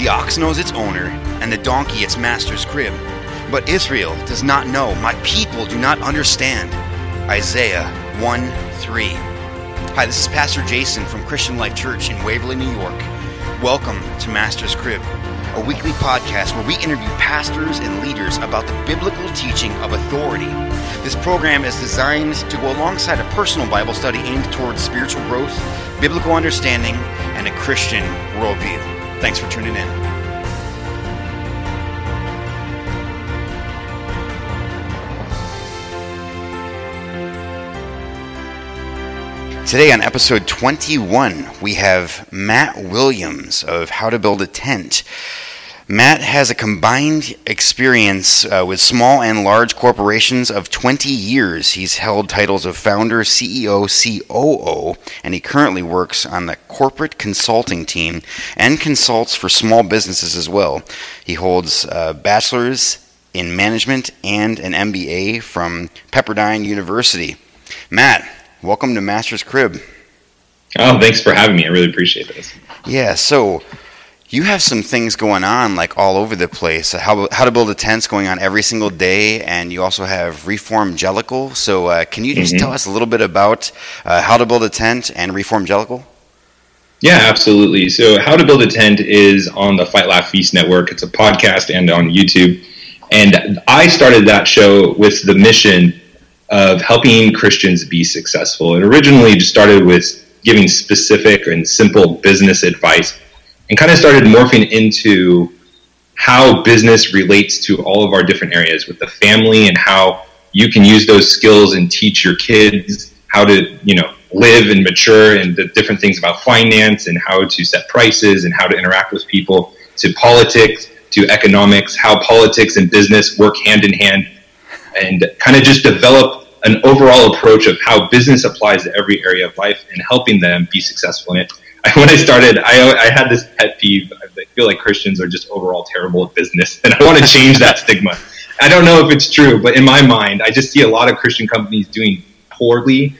The ox knows its owner, and the donkey its master's crib. But Israel does not know. My people do not understand. Isaiah 1:3. Hi, this is Pastor Jason from Christian Life Church in Waverly, New York. Welcome to Master's Crib, a weekly podcast where we interview pastors and leaders about the biblical teaching of authority. This program is designed to go alongside a personal Bible study aimed towards spiritual growth, biblical understanding, and a Christian worldview. Thanks for tuning in. Today on episode 21, we have Matt Williams of How to Build a Tent. Matt has a combined experience with small and large corporations of 20 years. He's held titles of founder, CEO, COO, and he currently works on the corporate consulting team and consults for small businesses as well. He holds a bachelor's in management and an MBA from Pepperdine University. Matt, welcome to Master's Crib. Oh, thanks for having me. I really appreciate this. Yeah, so you have some things going on like all over the place. How to Build a Tent's going on every single day, and you also have Reform Jellicle. So can you just tell us a little bit about How to Build a Tent and Reform Jellicle? Yeah, absolutely. So How to Build a Tent is on the Fight, Laugh, Feast Network. It's a podcast and on YouTube. And I started that show with the mission of helping Christians be successful. It originally just started with giving specific and simple business advice and kind of started morphing into how business relates to all of our different areas with the family and how you can use those skills and teach your kids how to, you know, live and mature, and the different things about finance and how to set prices and how to interact with people, to politics, to economics, how politics and business work hand in hand, and kind of just develop an overall approach of how business applies to every area of life and helping them be successful in it. When I started, I had this pet peeve. I feel like Christians are just overall terrible at business, and I want to change that stigma. I don't know if it's true, but in my mind, I just see a lot of Christian companies doing poorly,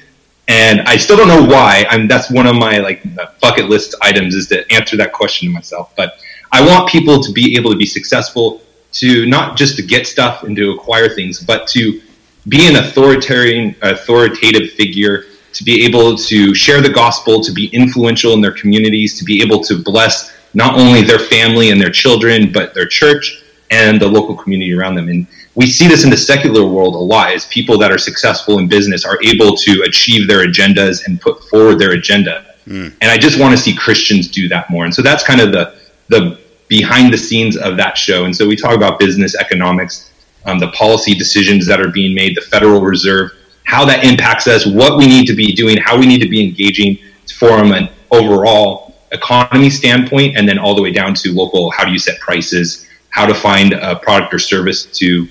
and I still don't know why. That's one of my like bucket list items, is to answer that question to myself. But I want people to be able to be successful, to not just to get stuff and to acquire things, but to be an authoritative figure, to be able to share the gospel, to be influential in their communities, to be able to bless not only their family and their children, but their church and the local community around them. And we see this in the secular world a lot, as people that are successful in business are able to achieve their agendas and put forward their agenda. And I just want to see Christians do that more. And so that's kind of the behind the scenes of that show. And so we talk about business economics, the policy decisions that are being made, the Federal Reserve, how that impacts us, what we need to be doing, how we need to be engaging from an overall economy standpoint, and then all the way down to local, how do you set prices, how to find a product or service to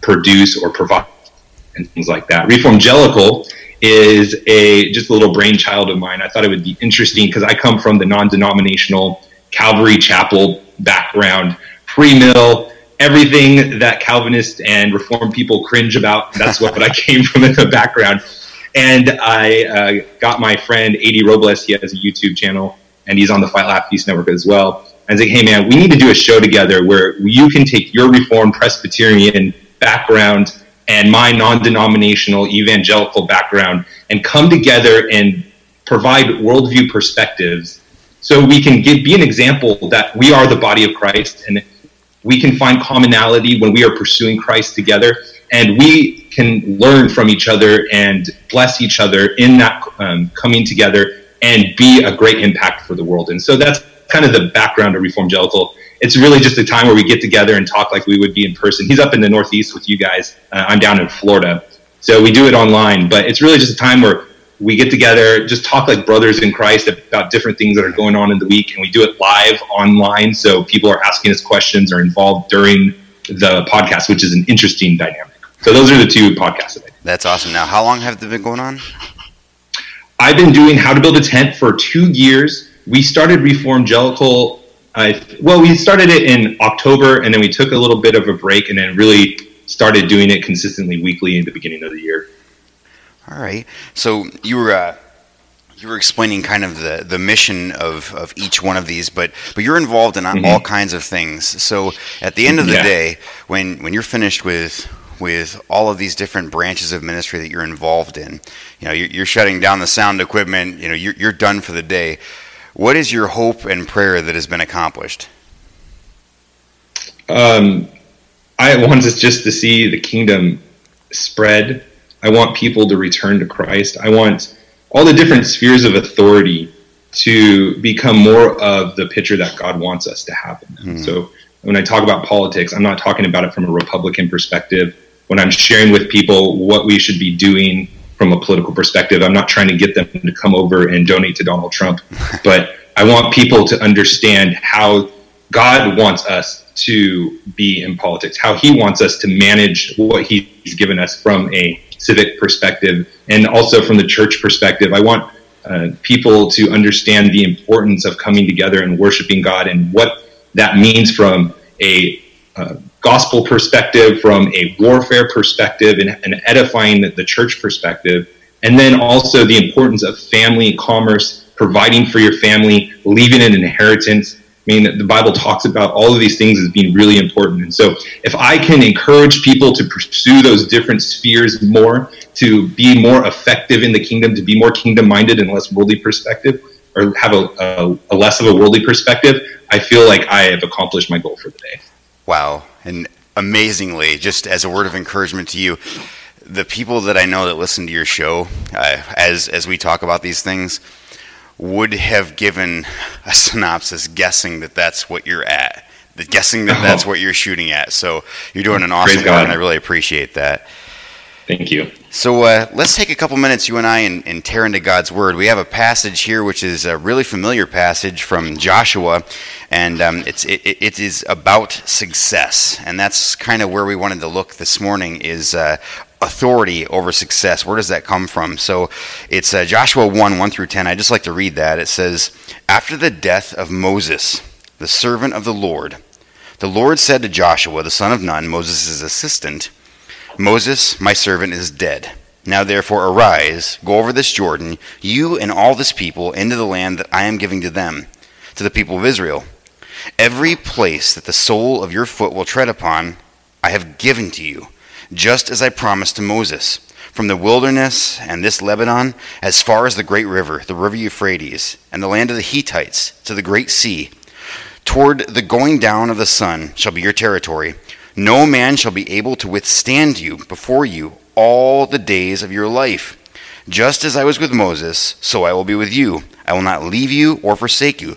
produce or provide, and things like that. Reform Jellicle is just a little brainchild of mine. I thought it would be interesting because I come from the non-denominational Calvary Chapel background, pre-mill, everything that Calvinist and Reformed people cringe about, that's what I came from in the background. And I got my friend, A.D. Robles. He has a YouTube channel, and he's on the Fight, Laugh, Feast Network as well. And I was like, hey, man, we need to do a show together where you can take your Reformed Presbyterian background and my non-denominational evangelical background and come together and provide worldview perspectives so we can be an example that we are the body of Christ, and we can find commonality when we are pursuing Christ together, and we can learn from each other and bless each other in that coming together and be a great impact for the world. And so that's kind of the background of Reform Jellicle. It's really just a time where we get together and talk like we would be in person. He's up in the Northeast with you guys. I'm down in Florida. So we do it online, but it's really just a time where we get together, just talk like brothers in Christ about different things that are going on in the week, and we do it live online, so people are asking us questions or involved during the podcast, which is an interesting dynamic. So those are the two podcasts today. That's awesome. Now, how long have they been going on? I've been doing How to Build a Tent for 2 years. We started Reform Jellicle, we started it in October, and then we took a little bit of a break, and then really started doing it consistently weekly in the beginning of the year. All right. So you were You were explaining kind of the mission of each one of these, but you're involved in mm-hmm. all kinds of things. So at the end of the yeah. day, when you're finished with all of these different branches of ministry that you're involved in, you know, you're shutting down the sound equipment, you know, you're done for the day. What is your hope and prayer that has been accomplished? I want us just to see the kingdom spread. I want people to return to Christ. I want all the different spheres of authority to become more of the picture that God wants us to have in them. Mm-hmm. So when I talk about politics, I'm not talking about it from a Republican perspective. When I'm sharing with people what we should be doing from a political perspective, I'm not trying to get them to come over and donate to Donald Trump, but I want people to understand how God wants us to be in politics, how he wants us to manage what he's given us from a civic perspective and also from the church perspective. I want people to understand the importance of coming together and worshiping God and what that means from a gospel perspective, from a warfare perspective, and edifying the church perspective. And then also the importance of family, commerce, providing for your family, leaving an inheritance. I mean, the Bible talks about all of these things as being really important. And so if I can encourage people to pursue those different spheres more, to be more effective in the kingdom, to be more kingdom-minded and less worldly perspective, or have a less of a worldly perspective, I feel like I have accomplished my goal for the day. Wow. And amazingly, just as a word of encouragement to you, the people that I know that listen to your show, as we talk about these things, would have given a synopsis guessing that that's what you're at, guessing that that's what you're shooting at. So you're doing an awesome job, and I really appreciate that. Thank you. So let's take a couple minutes, you and I, and tear into God's Word. We have a passage here which is a really familiar passage from Joshua, and it is about success. And that's kind of where we wanted to look this morning is authority over success. Where does that come from? So it's Joshua 1 through 10. I just like to read that. It says, "After the death of Moses, the servant of the Lord said to Joshua, the son of Nun, Moses' assistant, 'Moses, my servant, is dead. Now therefore arise, go over this Jordan, you and all this people, into the land that I am giving to them, to the people of Israel. Every place that the sole of your foot will tread upon, I have given to you, just as I promised to Moses, from the wilderness and this Lebanon, as far as the great river, the river Euphrates, and the land of the Hittites, to the great sea. Toward the going down of the sun shall be your territory. No man shall be able to withstand you before you all the days of your life. Just as I was with Moses, so I will be with you. I will not leave you or forsake you.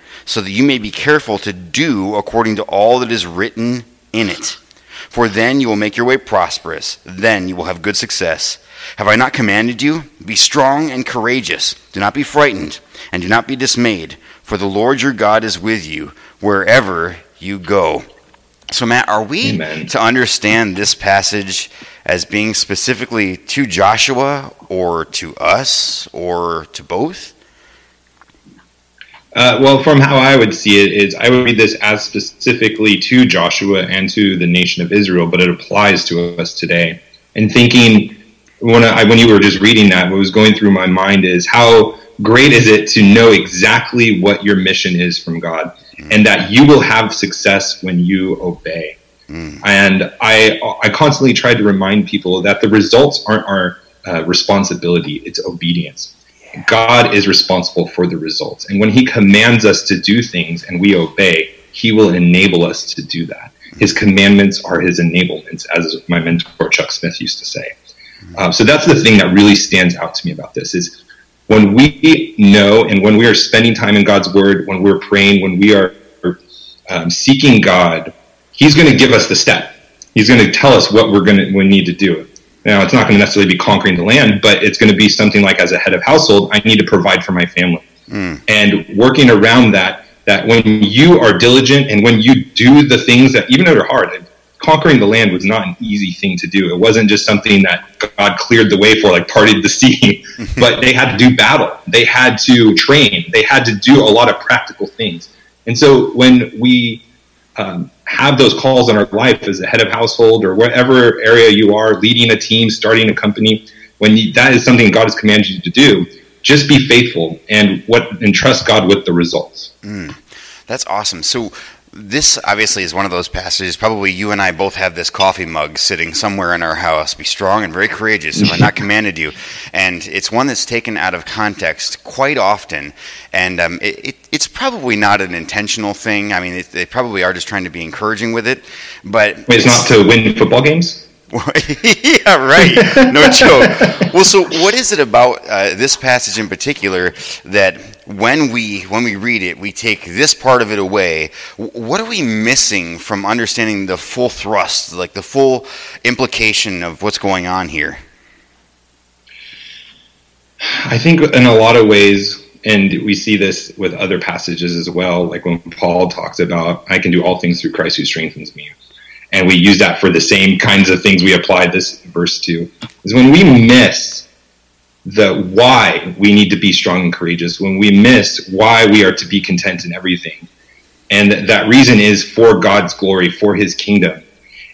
so that you may be careful to do according to all that is written in it. For then you will make your way prosperous. Then you will have good success. Have I not commanded you? Be strong and courageous. Do not be frightened, and do not be dismayed, for the Lord your God is with you wherever you go.'" So, Matt, are we Amen. To understand this passage as being specifically to Joshua or to us or to both? Well, from how I would see it is I would read this as specifically to Joshua and to the nation of Israel, but it applies to us today. And thinking, when you were just reading that, what was going through my mind is how great is it to know exactly what your mission is from God and that you will have success when you obey. And I constantly try to remind people that the results aren't our responsibility, it's obedience. God is responsible for the results. And when he commands us to do things and we obey, he will enable us to do that. His commandments are his enablements, as my mentor Chuck Smith used to say. So that's the thing that really stands out to me about this is when we know and when we are spending time in God's word, when we're praying, when we are seeking God, he's going to give us the step. He's going to tell us what we need to do. Now, it's not going to necessarily be conquering the land, but it's going to be something like, as a head of household, I need to provide for my family. And working around that that when you are diligent and when you do the things that, even though they're hard, conquering the land was not an easy thing to do. It wasn't just something that God cleared the way for, like parted the sea, but they had to do battle. They had to train. They had to do a lot of practical things. And so when we have those calls in our life as a head of household or whatever area you are, leading a team, starting a company, when you, that is something God has commanded you to do, just be faithful and trust God with the results. That's awesome. So this obviously is one of those passages. Probably you and I both have this coffee mug sitting somewhere in our house. Be strong and very courageous, have I not commanded you? And it's one that's taken out of context quite often. And it's probably not an intentional thing. I mean, they probably are just trying to be encouraging with it. But wait, it's not to win football games? Yeah, right. No joke. Well, so what is it about this passage in particular that when we read it, we take this part of it away? What are we missing from understanding the full thrust, like the full implication of what's going on here? I think in a lot of ways, and we see this with other passages as well, like when Paul talks about, I can do all things through Christ who strengthens me. And we use that for the same kinds of things we apply this verse to, is when we miss the why we need to be strong and courageous, when we miss why we are to be content in everything. And that reason is for God's glory, for his kingdom.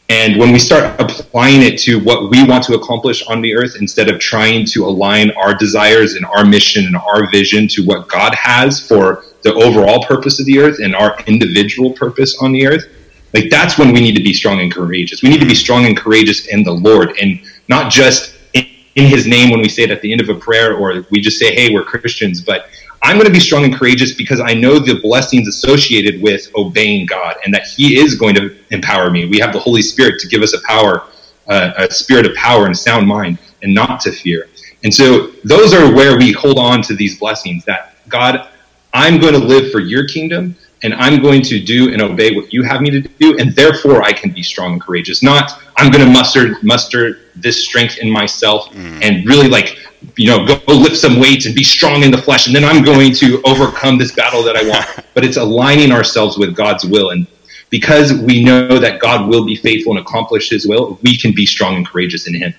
And when we start applying it to what we want to accomplish on the earth, instead of trying to align our desires and our mission and our vision to what God has for the overall purpose of the earth and our individual purpose on the earth, like, that's when we need to be strong and courageous. We need to be strong and courageous in the Lord, and not just in his name when we say it at the end of a prayer, or we just say, hey, we're Christians, but I'm going to be strong and courageous because I know the blessings associated with obeying God and that he is going to empower me. We have the Holy Spirit to give us a spirit of power and sound mind and not to fear. And so those are where we hold on to these blessings, that God, I'm going to live for your kingdom, and I'm going to do and obey what you have me to do, and therefore I can be strong and courageous. Not, I'm going to muster this strength in myself and really, like, you know, go lift some weights and be strong in the flesh, and then I'm going to overcome this battle that I want. But it's aligning ourselves with God's will. And because we know that God will be faithful and accomplish his will, we can be strong and courageous in him.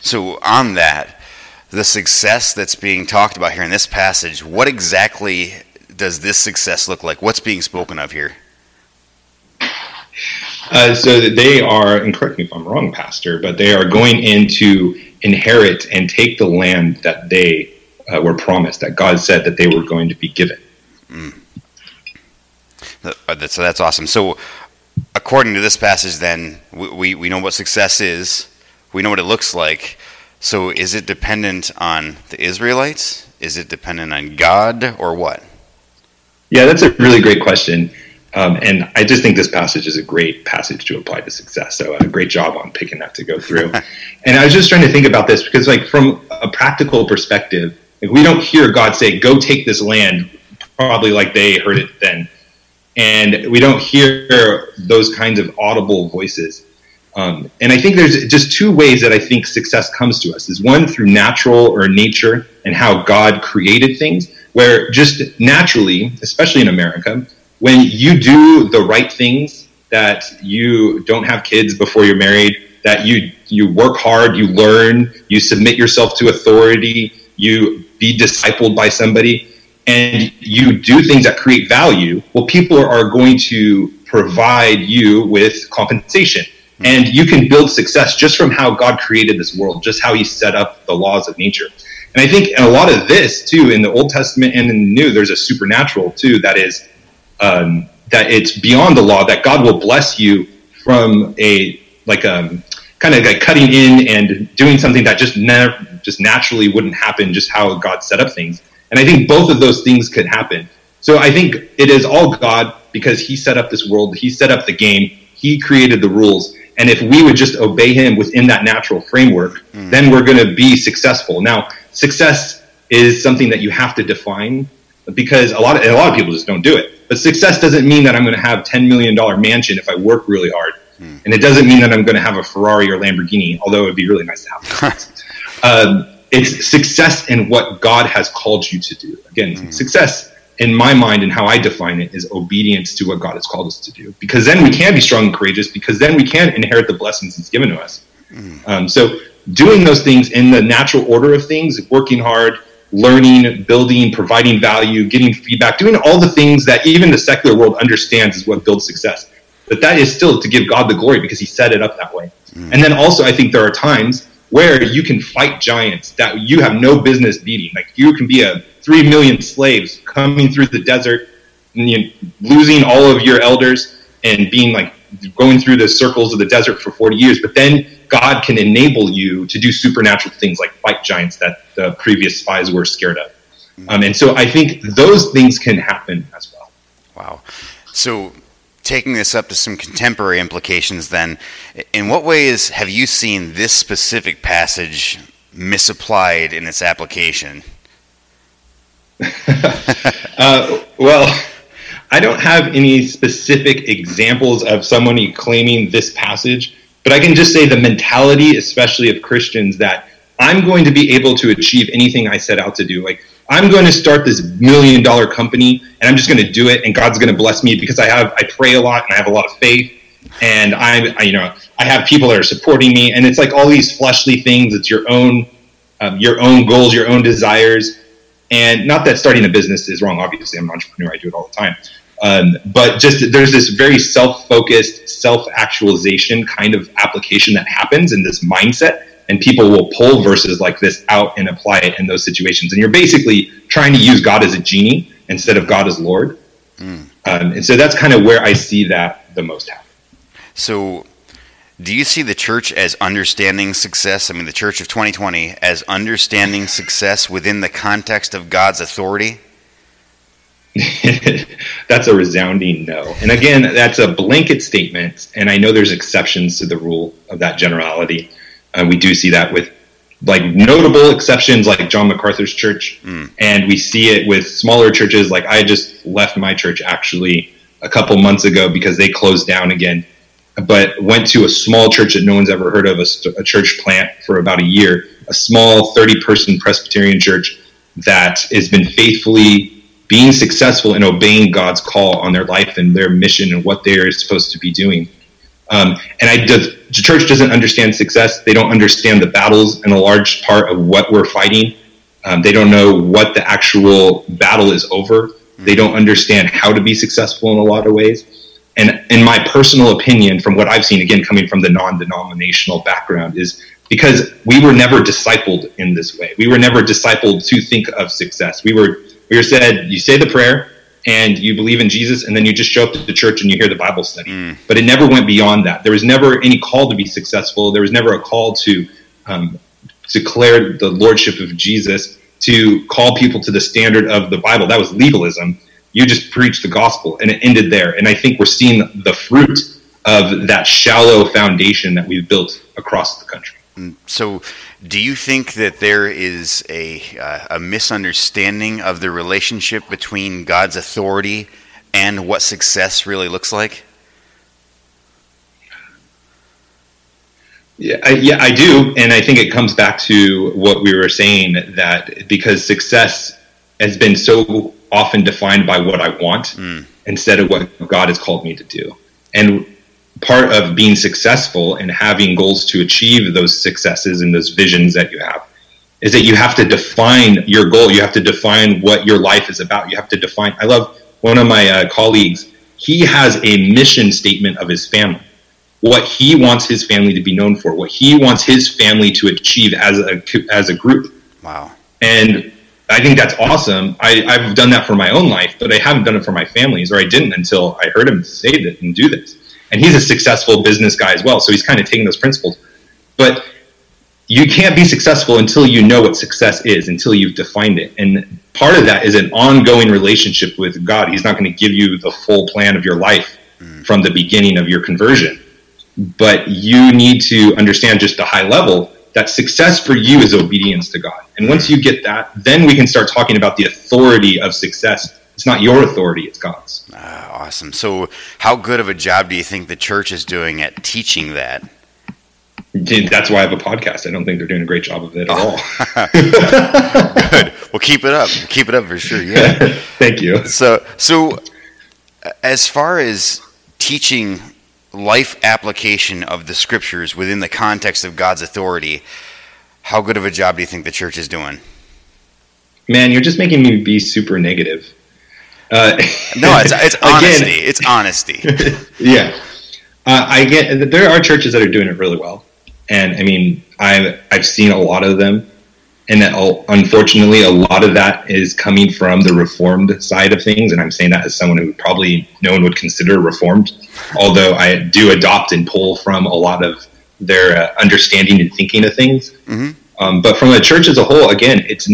So on that, the success that's being talked about here in this passage, what exactly does this success look like? What's being spoken of here? So that they are, and correct me if I'm wrong, Pastor, but they are going in to inherit and take the land that they were promised, that God said that they were going to be given. So that's awesome. So according to this passage, then, we know what success is. We know what it looks like. So is it dependent on the Israelites? Is it dependent on God, or what? Yeah, that's a really great question. And I just think this passage is a great passage to apply to success. So a great job on picking that to go through. And I was just trying to think about this because, like, from a practical perspective, like, we don't hear God say, go take this land, probably like they heard it then. And we don't hear those kinds of audible voices. And I think there's just two ways that I think success comes to us, is one through natural or nature and how God created things, where just naturally, especially in America, when you do the right things, that you don't have kids before you're married, that you work hard, you learn, you submit yourself to authority, you be discipled by somebody, and you do things that create value, well, people are going to provide you with compensation. And you can build success just from how God created this world, just how he set up the laws of nature. And I think a lot of this, too, in the Old Testament and in the New, there's a supernatural, too, that is that it's beyond the law, that God will bless you from kind of like cutting in and doing something that just naturally wouldn't happen, just how God set up things. And I think both of those things could happen. So I think it is all God, because he set up this world, he set up the game, he created the rules. And if we would just obey him within that natural framework, then we're going to be successful. Now, success is something that you have to define, because a lot of people just don't do it. But success doesn't mean that I'm going to have $10 million mansion if I work really hard. And it doesn't mean that I'm going to have a Ferrari or Lamborghini, although it would be really nice to have. It's success in what God has called you to do. Again, success in my mind and how I define it, is obedience to what God has called us to do. Because then we can be strong and courageous, because then we can inherit the blessings he's given to us. So doing those things in the natural order of things, working hard, learning, building, providing value, getting feedback, doing all the things that even the secular world understands is what builds success. But that is still to give God the glory, because he set it up that way. And then also, I think there are times where you can fight giants that you have no business beating. Like, you can be a 3 million slaves coming through the desert, and, you know, losing all of your elders and being like going through the circles of the desert for 40 years. But then God can enable you to do supernatural things like fight giants that the previous spies were scared of. And so I think those things can happen as well. Wow. So, taking this up to some contemporary implications then, in what ways have you seen this specific passage misapplied in its application? Well, I don't have any specific examples of someone claiming this passage, but I can just say the mentality, especially of Christians, that I'm going to be able to achieve anything I set out to do. Like, I'm going to start this $1 million company, and I'm just going to do it, and God's going to bless me because I pray a lot, and I have a lot of faith, and I have people that are supporting me, and it's like all these fleshly things. It's your own goals, your own desires, and not that starting a business is wrong. Obviously, I'm an entrepreneur; I do it all the time. But just there's this very self-focused, self-actualization kind of application that happens in this mindset. And people will pull verses like this out and apply it in those situations. And you're basically trying to use God as a genie instead of God as Lord. And so that's kind of where I see that the most happen. So do you see the church as understanding success? I mean, the church of 2020 as understanding success within the context of God's authority? That's a resounding no. And again, that's a blanket statement. And I know there's exceptions to the rule of that generality. We do see that with, like, notable exceptions like John MacArthur's church, and we see it with smaller churches. Like, I just left my church actually a couple months ago because they closed down again, but went to a small church that no one's ever heard of, a church plant for about a year, a small 30-person Presbyterian church that has been faithfully being successful in obeying God's call on their life and their mission and what they're supposed to be doing. The church doesn't understand success. They don't understand the battles in a large part of what we're fighting. They don't know what the actual battle is over. They don't understand how to be successful in a lot of ways. And in my personal opinion, from what I've seen, again, coming from the non-denominational background, is because we were never discipled in this way. We were never discipled to think of success. We were said, you say the prayer, and you believe in Jesus, and then you just show up to the church and you hear the Bible study. But it never went beyond that. There was never any call to be successful. There was never a call to declare the lordship of Jesus, to call people to the standard of the Bible. That was legalism. You just preached the gospel, and it ended there. And I think we're seeing the fruit of that shallow foundation that we've built across the country. So do you think that there is a misunderstanding of the relationship between God's authority and what success really looks like? Yeah, I do. And I think it comes back to what we were saying, that because success has been so often defined by what I want instead of what God has called me to do. And part of being successful and having goals to achieve those successes and those visions that you have is that you have to define your goal. You have to define what your life is about. You have to define. I love one of my colleagues. He has a mission statement of his family, what he wants his family to be known for, what he wants his family to achieve as a group. Wow. And I think that's awesome. I've done that for my own life, but I haven't done it for my family's, or I didn't until I heard him say it and do this. And he's a successful business guy as well, so he's kind of taking those principles. But you can't be successful until you know what success is, until you've defined it. And part of that is an ongoing relationship with God. He's not going to give you the full plan of your life from the beginning of your conversion. But you need to understand just the high level that success for you is obedience to God. And once you get that, then we can start talking about the authority of success. It's not your authority, it's God's. Awesome. So how good of a job do you think the church is doing at teaching that? That's why I have a podcast. I don't think they're doing a great job of it at all. Good. Well, keep it up. Keep it up for sure. Yeah. Thank you. So as far as teaching life application of the scriptures within the context of God's authority, how good of a job do you think the church is doing? Man, you're just making me be super negative. No, it's honesty. Again, it's honesty. Yeah. I get there are churches that are doing it really well, and I mean I've seen a lot of them, and that unfortunately a lot of that is coming from the Reformed side of things, and I'm saying that as someone who probably no one would consider Reformed, although I do adopt and pull from a lot of their understanding and thinking of things. Mm-hmm. But from the church as a whole, again, there's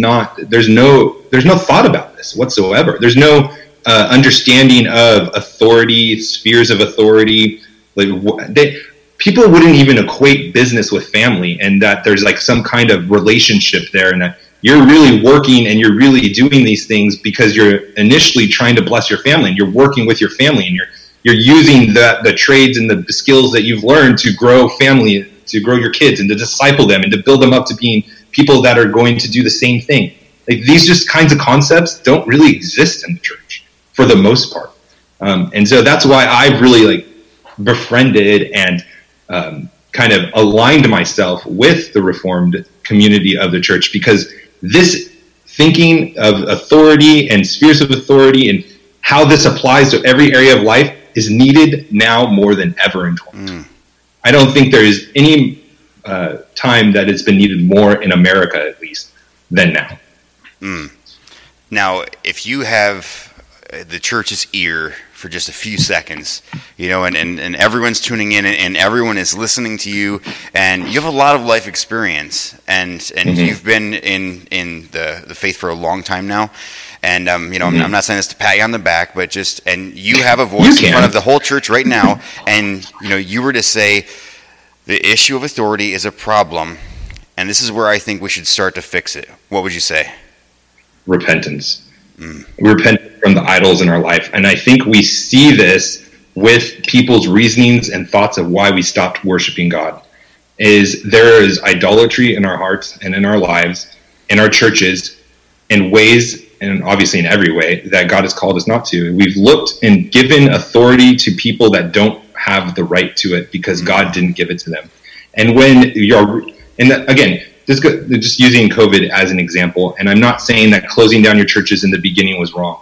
no thought about this whatsoever. There's no understanding of authority, spheres of authority. Like people wouldn't even equate business with family, and that there's like some kind of relationship there, and that you're really working and you're really doing these things because you're initially trying to bless your family, and you're working with your family, and you're using the trades and the skills that you've learned to grow family, to grow your kids, and to disciple them, and to build them up to being people that are going to do the same thing. Like these just kinds of concepts don't really exist in the church for the most part, and so that's why I've really like befriended and kind of aligned myself with the Reformed community of the church, because this thinking of authority and spheres of authority and how this applies to every area of life is needed now more than ever in 2020. I don't think there is any time that it's been needed more in America, at least, than now. Now, if you have the church's ear for just a few seconds, you know, and everyone's tuning in and everyone is listening to you, and you have a lot of life experience, and mm-hmm. you've been in the faith for a long time now. And, you know, mm-hmm. I'm not saying this to pat you on the back, but just, and you have a voice in front of the whole church right now. And, you know, you were to say the issue of authority is a problem, and this is where I think we should start to fix it. What would you say? Repentance. We repent from the idols in our life, and I think we see this with people's reasonings and thoughts of why we stopped worshiping God. Is there is idolatry in our hearts and in our lives, in our churches, in ways, and obviously in every way that God has called us not to. We've looked and given authority to people that don't have the right to it because God didn't give it to them. And when you're, and again, just using COVID as an example, and I'm not saying that closing down your churches in the beginning was wrong,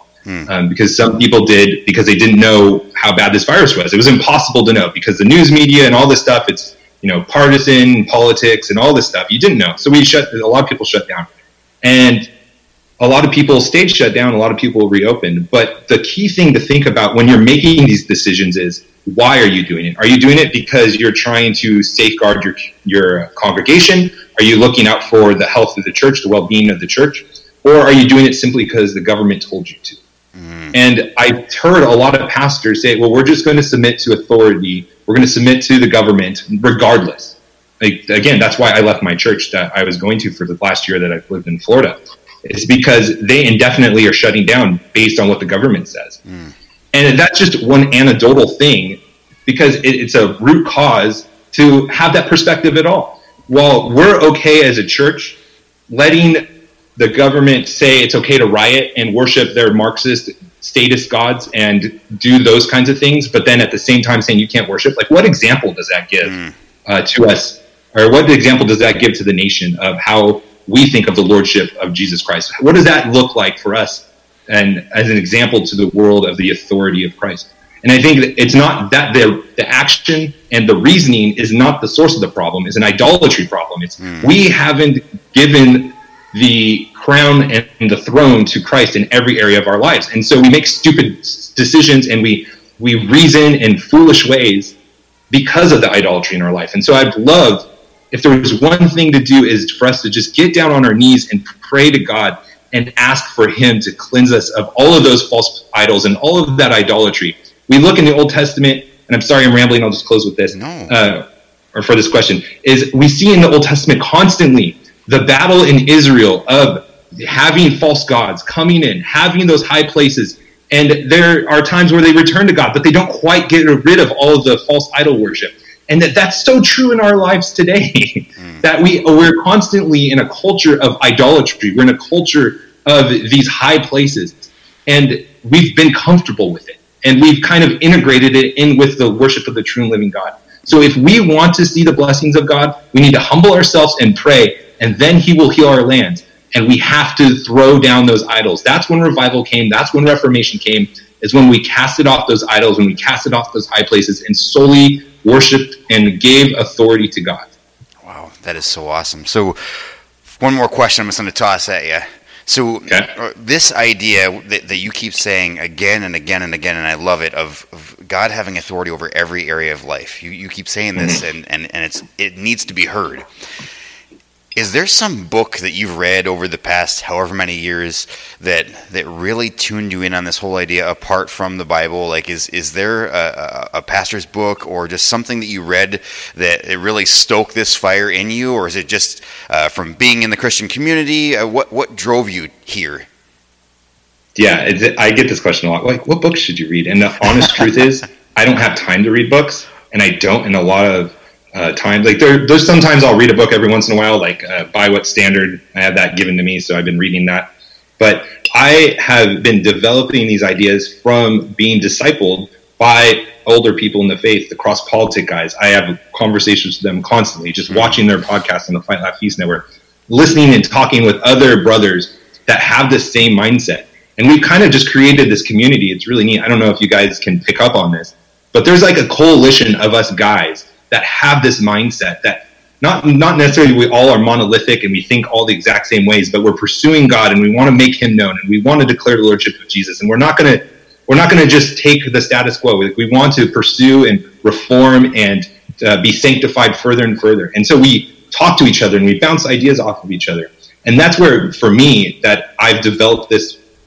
because some people did because they didn't know how bad this virus was. It was impossible to know because the news media and all this stuff, it's, you know, partisan politics and all this stuff. You didn't know. So a lot of people shut down. And a lot of people stayed shut down. A lot of people reopened. But the key thing to think about when you're making these decisions is, why are you doing it? Are you doing it because you're trying to safeguard your congregation? Are you looking out for the health of the church, the well-being of the church? Or are you doing it simply because the government told you to? Mm-hmm. And I've heard a lot of pastors say, well, we're just going to submit to authority. We're going to submit to the government regardless. Like, again, that's why I left my church that I was going to for the last year that I've lived in Florida. It's because they indefinitely are shutting down based on what the government says. And that's just one anecdotal thing, because it's a root cause to have that perspective at all. While we're okay as a church letting the government say it's okay to riot and worship their Marxist status gods and do those kinds of things, but then at the same time saying you can't worship, like what example does that give to us? Or what example does that give to the nation of how we think of the lordship of Jesus Christ? What does that look like for us? And as an example to the world of the authority of Christ. And I think that it's not that the action and the reasoning is not the source of the problem. It's an idolatry problem. It's we haven't given the crown and the throne to Christ in every area of our lives. And so we make stupid decisions and we reason in foolish ways because of the idolatry in our life. And so I'd love, if there was one thing to do, is for us to just get down on our knees and pray to God and ask for him to cleanse us of all of those false idols and all of that idolatry. We look in the Old Testament, and I'm sorry I'm rambling, I'll just close with this, or for this question, is we see in the Old Testament constantly the battle in Israel of having false gods coming in, having those high places, and there are times where they return to God, but they don't quite get rid of all of the false idol worship. And that's so true in our lives today, that we're constantly in a culture of idolatry. We're in a culture of these high places, and we've been comfortable with it, and we've kind of integrated it in with the worship of the true and living God. So if we want to see the blessings of God, we need to humble ourselves and pray, and then he will heal our land. And we have to throw down those idols. That's when revival came. That's when reformation came, is when we casted off those idols, when we casted off those high places and solely worshiped and gave authority to God. Wow, that is so awesome. So one more question I'm just going to toss at you. So okay. This idea that you keep saying again and again and again, and I love it, of God having authority over every area of life. You keep saying this, and it needs to be heard. Is there some book that you've read over the past however many years that really tuned you in on this whole idea apart from the Bible? Like, is there a pastor's book or just something that you read that it really stoked this fire in you? Or is it just from being in the Christian community? What drove you here? Yeah, I get this question a lot. Like, what books should you read? And the honest truth is, I don't have time to read books, and I don't in a lot of time. Like there's sometimes I'll read a book every once in a while, like By What Standard? I have that given to me, so I've been reading that. But I have been developing these ideas from being discipled by older people in the faith, the Cross Politic guys. I have conversations with them constantly, just watching their podcast on the Fight, Laugh, Feast Network, listening and talking with other brothers that have the same mindset. And we've kind of just created this community. It's really neat. I don't know if you guys can pick up on this, but there's like a coalition of us guys that have this mindset that not necessarily we all are monolithic and we think all the exact same ways, but we're pursuing God and we want to make him known and we want to declare the lordship of Jesus. And we're not going to just take the status quo. We want to pursue and reform and be sanctified further and further. And so we talk to each other and we bounce ideas off of each other. And that's where, for me, that I've developed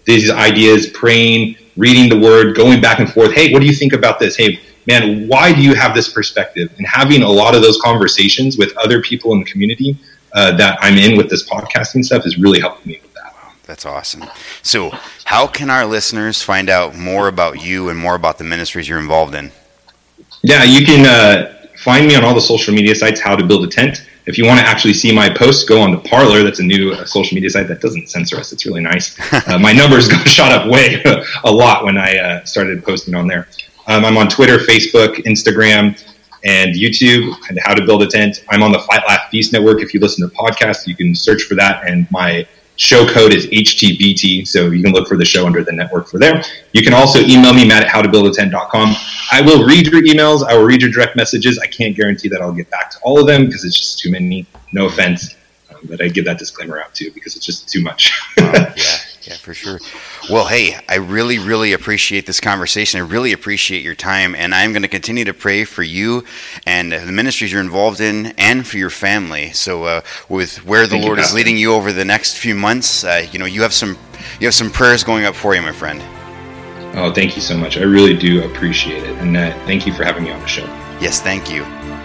these ideas, praying, reading the word, going back and forth. Hey, what do you think about this? Hey, man, why do you have this perspective? And having a lot of those conversations with other people in the community that I'm in with this podcasting stuff is really helping me with that. Wow, that's awesome. So how can our listeners find out more about you and more about the ministries you're involved in? Yeah, you can find me on all the social media sites, How to Build a Tent. If you want to actually see my posts, go on to Parlor. That's a new social media site that doesn't censor us. It's really nice. My numbers shot up way a lot when I started posting on there. I'm on Twitter, Facebook, Instagram, and YouTube, and How to Build a Tent. I'm on the Fight, Laugh, Feast Network. If you listen to podcasts, you can search for that. And my show code is HTBT, so you can look for the show under the network for there. You can also email me, Matt, at howtobuildatent.com. I will read your emails. I will read your direct messages. I can't guarantee that I'll get back to all of them because it's just too many. No offense, but I give that disclaimer out too because it's just too much. Yeah, for sure. Well, hey, I really, really appreciate this conversation. I really appreciate your time, and I'm going to continue to pray for you and the ministries you're involved in and for your family. So with where the Lord is leading you over the next few months, you have some prayers going up for you, my friend. Oh, thank you so much. I really do appreciate it, and thank you for having me on the show. Yes, thank you.